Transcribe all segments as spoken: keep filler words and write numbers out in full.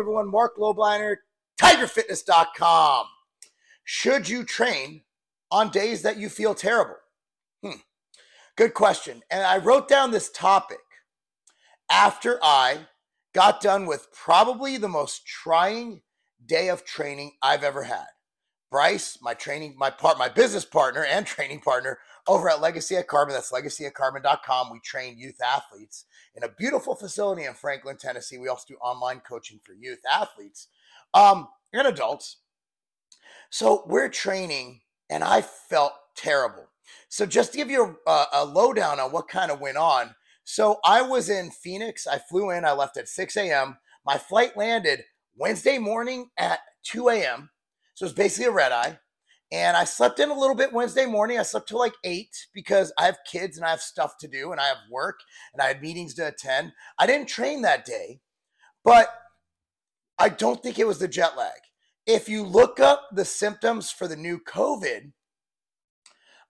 everyone? Mark Lobliner, tiger fitness dot com. Should you train on days that you feel terrible? Hmm. Good question. And I wrote down this topic after I got done with probably the most trying day of training I've ever had. Bryce, my training, my part, my business partner and training partner over at Legacy at Carbon. That's legacy at carbon dot com. We train youth athletes in a beautiful facility in Franklin, Tennessee. We also do online coaching for youth athletes um, and adults. So we're training, and I felt terrible. So just to give you a, a lowdown on what kind of went on. So I was in Phoenix. I flew in. I left at six a.m. My flight landed Wednesday morning at two a.m. So it's basically a red eye. And I slept in a little bit Wednesday morning. I slept till like eight because I have kids and I have stuff to do and I have work and I had meetings to attend. I didn't train that day, but I don't think it was the jet lag. If you look up the symptoms for the new COVID,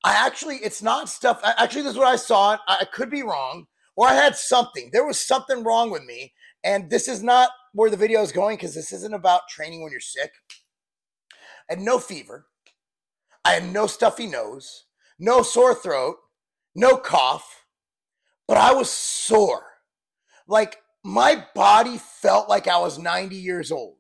I actually, it's not stuff. Actually, this is what I saw. I could be wrong, or I had something. There was something wrong with me. And this is not where the video is going because this isn't about training when you're sick. I had no fever. I had no stuffy nose, no sore throat, no cough, but I was sore. Like my body felt like I was ninety years old.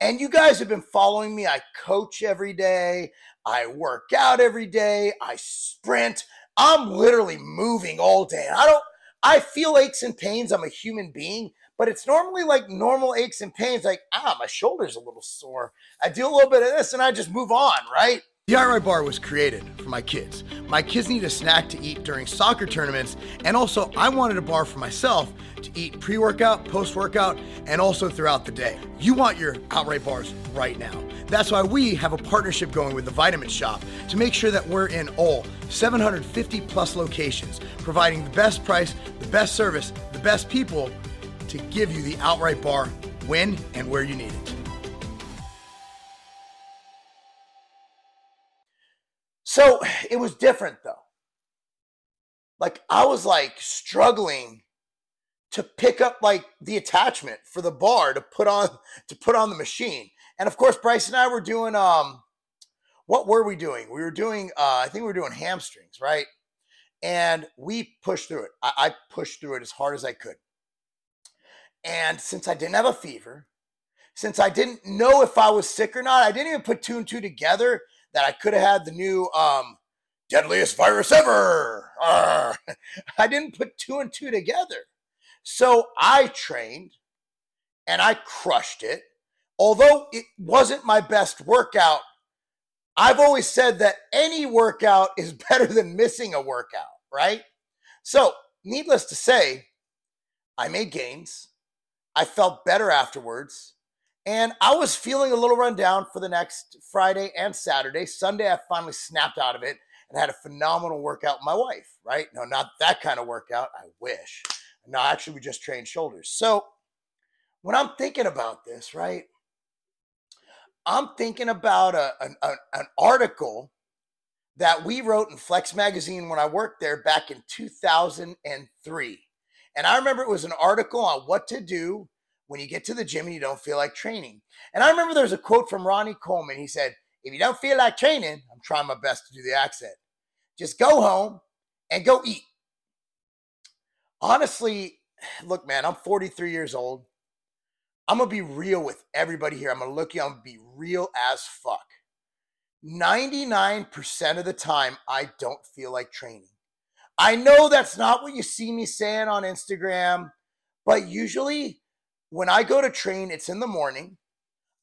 And you guys have been following me. I coach every day. I work out every day. I sprint. I'm literally moving all day. And I don't, I feel aches and pains. I'm a human being, but it's normally like normal aches and pains. Like, ah, my shoulder's a little sore. I do a little bit of this and I just move on, right? The Outright Bar was created for my kids. My kids need a snack to eat during soccer tournaments, and also I wanted a bar for myself to eat pre-workout, post-workout, and also throughout the day. You want your Outright Bars right now. That's why we have a partnership going with the Vitamin Shop to make sure that we're in all seven hundred fifty plus locations, providing the best price, the best service, the best people to give you the Outright Bar when and where you need it. So it was different though. Like I was like struggling to pick up like the attachment for the bar to put on to put on the machine. And of course, Bryce and I were doing um, what were we doing? We were doing uh, I think we were doing hamstrings, right? And we pushed through it. I, I pushed through it as hard as I could. And since I didn't have a fever, since I didn't know if I was sick or not, I didn't even put two and two together. That I could have had the new um, deadliest virus ever. Arr. I didn't put two and two together. So I trained and I crushed it. Although it wasn't my best workout, I've always said that any workout is better than missing a workout, right? So needless to say, I made gains. I felt better afterwards. And I was feeling a little run down for the next Friday and Saturday. Sunday, I finally snapped out of it and had a phenomenal workout with my wife, right? No, not that kind of workout. I wish. No, actually, we just trained shoulders. So when I'm thinking about this, right, I'm thinking about a, an, a, an article that we wrote in Flex Magazine when I worked there back in two thousand three. And I remember it was an article on what to do when you get to the gym and you don't feel like training. And I remember there was a quote from Ronnie Coleman. He said, if you don't feel like training, I'm trying my best to do the accent, just go home and go eat. Honestly, look, man, I'm forty-three years old. I'm going to be real with everybody here. I'm going to look you, I'm going to be real as fuck. ninety-nine percent of the time, I don't feel like training. I know that's not what you see me saying on Instagram, but usually, when I go to train, it's in the morning.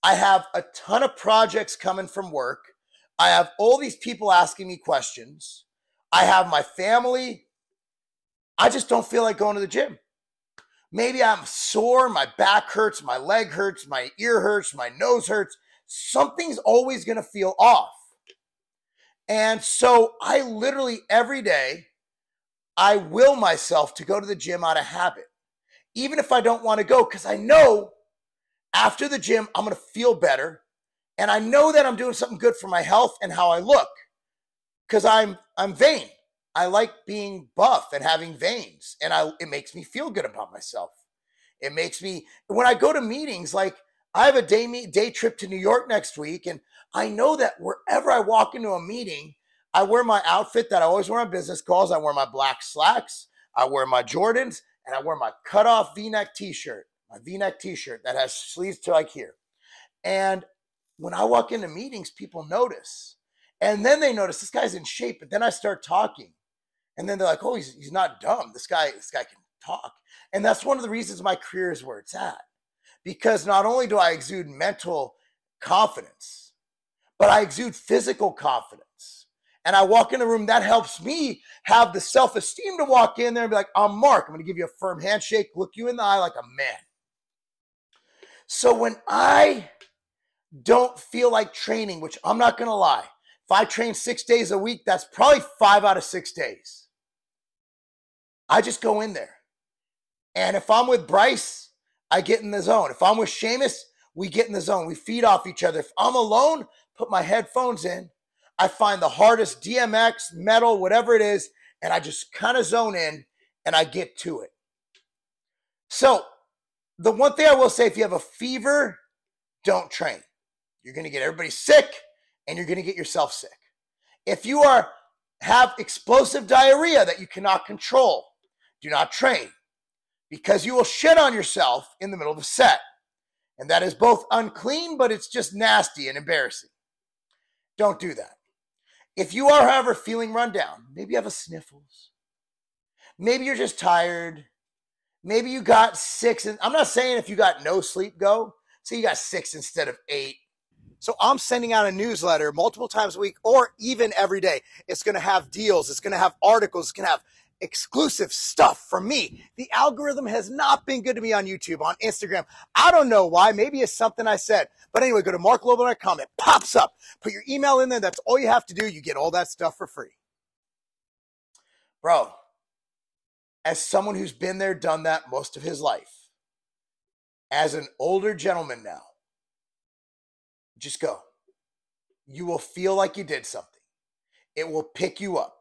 I have a ton of projects coming from work. I have all these people asking me questions. I have my family. I just don't feel like going to the gym. Maybe I'm sore, my back hurts, my leg hurts, my ear hurts, my nose hurts. Something's always going to feel off. And so I literally every day, I will myself to go to the gym out of habit. Even if I don't want to go, because I know after the gym, I'm going to feel better. And I know that I'm doing something good for my health and how I look, because I'm I'm vain. I like being buff and having veins, and I it makes me feel good about myself. It makes me, when I go to meetings, like I have a day meet, day trip to New York next week, and I know that wherever I walk into a meeting, I wear my outfit that I always wear on business calls. I wear my black slacks, I wear my Jordans, and I wear my cutoff V-neck t-shirt, my V-neck t-shirt that has sleeves to like here. And when I walk into meetings, people notice. And then they notice this guy's in shape, but then I start talking. And then they're like, oh, he's, he's not dumb. This guy, this guy can talk. And that's one of the reasons my career is where it's at. Because not only do I exude mental confidence, but I exude physical confidence. And I walk in a room, that helps me have the self-esteem to walk in there and be like, I'm Mark. I'm going to give you a firm handshake, look you in the eye like a man. So when I don't feel like training, which I'm not going to lie, if I train six days a week, that's probably five out of six days. I just go in there. And if I'm with Bryce, I get in the zone. If I'm with Seamus, we get in the zone. We feed off each other. If I'm alone, put my headphones in. I find the hardest D M X, metal, whatever it is, and I just kind of zone in and I get to it. So the one thing I will say, if you have a fever, don't train. You're going to get everybody sick. And you're going to get yourself sick. If you are have explosive diarrhea that you cannot control, do not train, because you will shit on yourself in the middle of a set. And that is both unclean, but it's just nasty and embarrassing. Don't do that. If you are, however, feeling run down, maybe you have a sniffles, maybe you're just tired, maybe you got six. And I'm not saying if you got no sleep, go. So you got six instead of eight. So I'm sending out a newsletter multiple times a week or even every day. It's going to have deals. It's going to have articles. It's going to have exclusive stuff from me. The algorithm has not been good to me on YouTube, on Instagram. I don't know why. Maybe it's something I said. But anyway, go to mark global dot com. It pops up. Put your email in there. That's all you have to do. You get all that stuff for free. Bro, as someone who's been there, done that most of his life, as an older gentleman now, just go. You will feel like you did something. It will pick you up.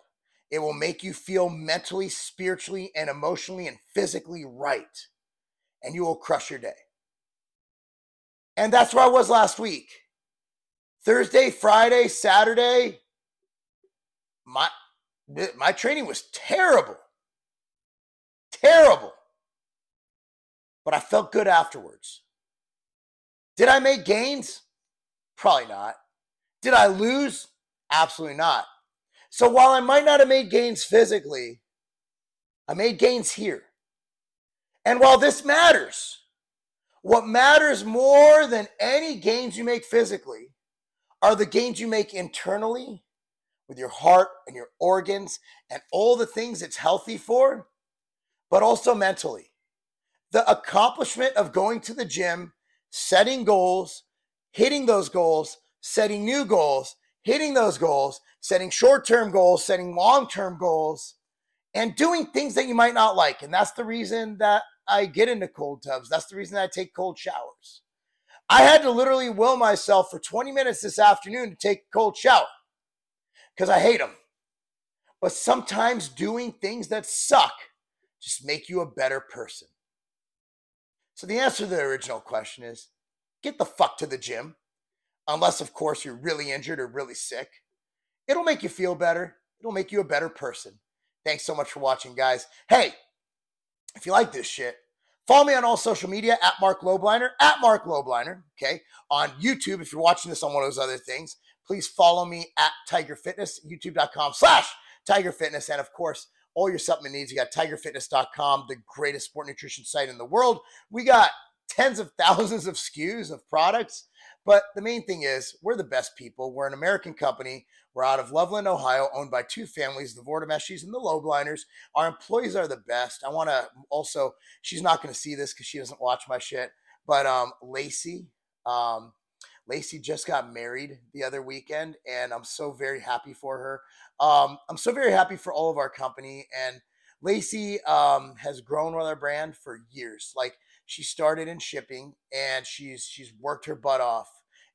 It will make you feel mentally, spiritually, and emotionally and physically right. And you will crush your day. And that's where I was last week. Thursday, Friday, Saturday, my, my training was terrible. Terrible. But I felt good afterwards. Did I make gains? Probably not. Did I lose? Absolutely not. So while I might not have made gains physically, I made gains here. And while this matters, what matters more than any gains you make physically are the gains you make internally with your heart and your organs and all the things it's healthy for, but also mentally. The accomplishment of going to the gym, setting goals, hitting those goals, setting new goals, hitting those goals, setting short-term goals, setting long-term goals, and doing things that you might not like. And that's the reason that I get into cold tubs. That's the reason that I take cold showers. I had to literally will myself for twenty minutes this afternoon to take a cold shower because I hate them. But sometimes doing things that suck just make you a better person. So the answer to the original question is, get the fuck to the gym, unless, of course, you're really injured or really sick. It'll make you feel better. It'll make you a better person. Thanks so much for watching, guys. Hey, if you like this shit, follow me on all social media, at Mark Lobliner, at Mark Lobliner, okay? On YouTube, if you're watching this on one of those other things, please follow me at Tiger Fitness, youtube.com slash Tiger Fitness, and, of course, all your supplement needs. You got tiger fitness dot com, the greatest sport nutrition site in the world. We got tens of thousands of S K Us of products. But the main thing is, we're the best people. We're an American company. We're out of Loveland, Ohio, owned by two families, the Vordemeshies and the Lobe Liners. Our employees are the best. I want to also, she's not going to see this because she doesn't watch my shit, but um, Lacey, um, Lacey just got married the other weekend, and I'm so very happy for her. Um, I'm so very happy for all of our company, and Lacey um, has grown with our brand for years. Like, she started in shipping, and she's she's worked her butt off,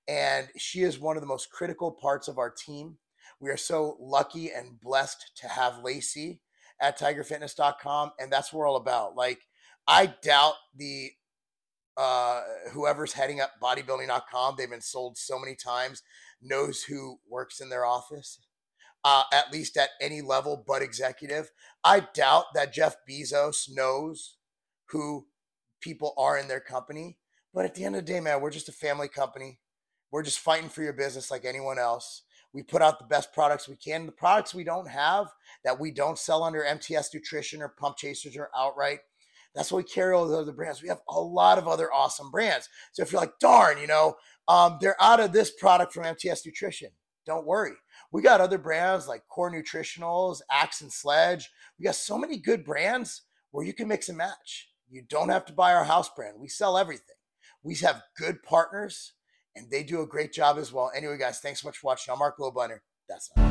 and she is one of the most critical parts of our team. We are so lucky and blessed to have Lacey at tiger fitness dot com, and that's what we're all about. Like, I doubt the uh, whoever's heading up bodybuilding dot com, they've been sold so many times, knows who works in their office, uh, at least at any level but executive. I doubt that Jeff Bezos knows who people are in their company. But at the end of the day, man, we're just a family company. We're just fighting for your business like anyone else. We put out the best products we can. The products we don't have that we don't sell under M T S Nutrition or Pump Chasers or Outright, that's why we carry all the other brands. We have a lot of other awesome brands. So if you're like, darn, you know, um, they're out of this product from M T S Nutrition, don't worry. We got other brands like Core Nutritionals, Axe and Sledge. We got so many good brands where you can mix and match. You don't have to buy our house brand. We sell everything. We have good partners, and they do a great job as well. Anyway, guys, thanks so much for watching. I'm Mark Lobliner. That's not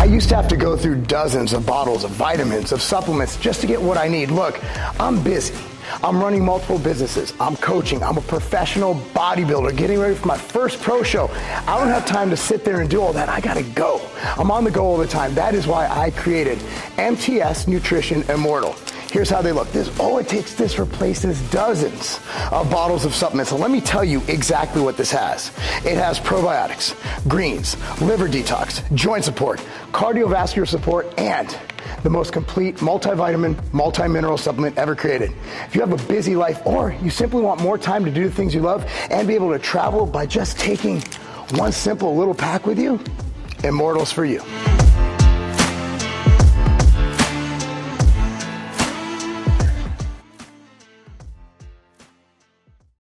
I used to have to go through dozens of bottles of vitamins, of supplements, just to get what I need. Look, I'm busy. I'm running multiple businesses. I'm coaching. I'm a professional bodybuilder getting ready for my first pro show. I don't have time to sit there and do all that. I gotta go. I'm on the go all the time. That is why I created M T S Nutrition Immortal. Here's how they look. This, all it takes, this replaces dozens of bottles of supplements. And let me tell you exactly what this has. It has probiotics, greens, liver detox, joint support, cardiovascular support, and the most complete multivitamin, multi-mineral supplement ever created. If you have a busy life or you simply want more time to do the things you love and be able to travel by just taking one simple little pack with you, Immortal's for you.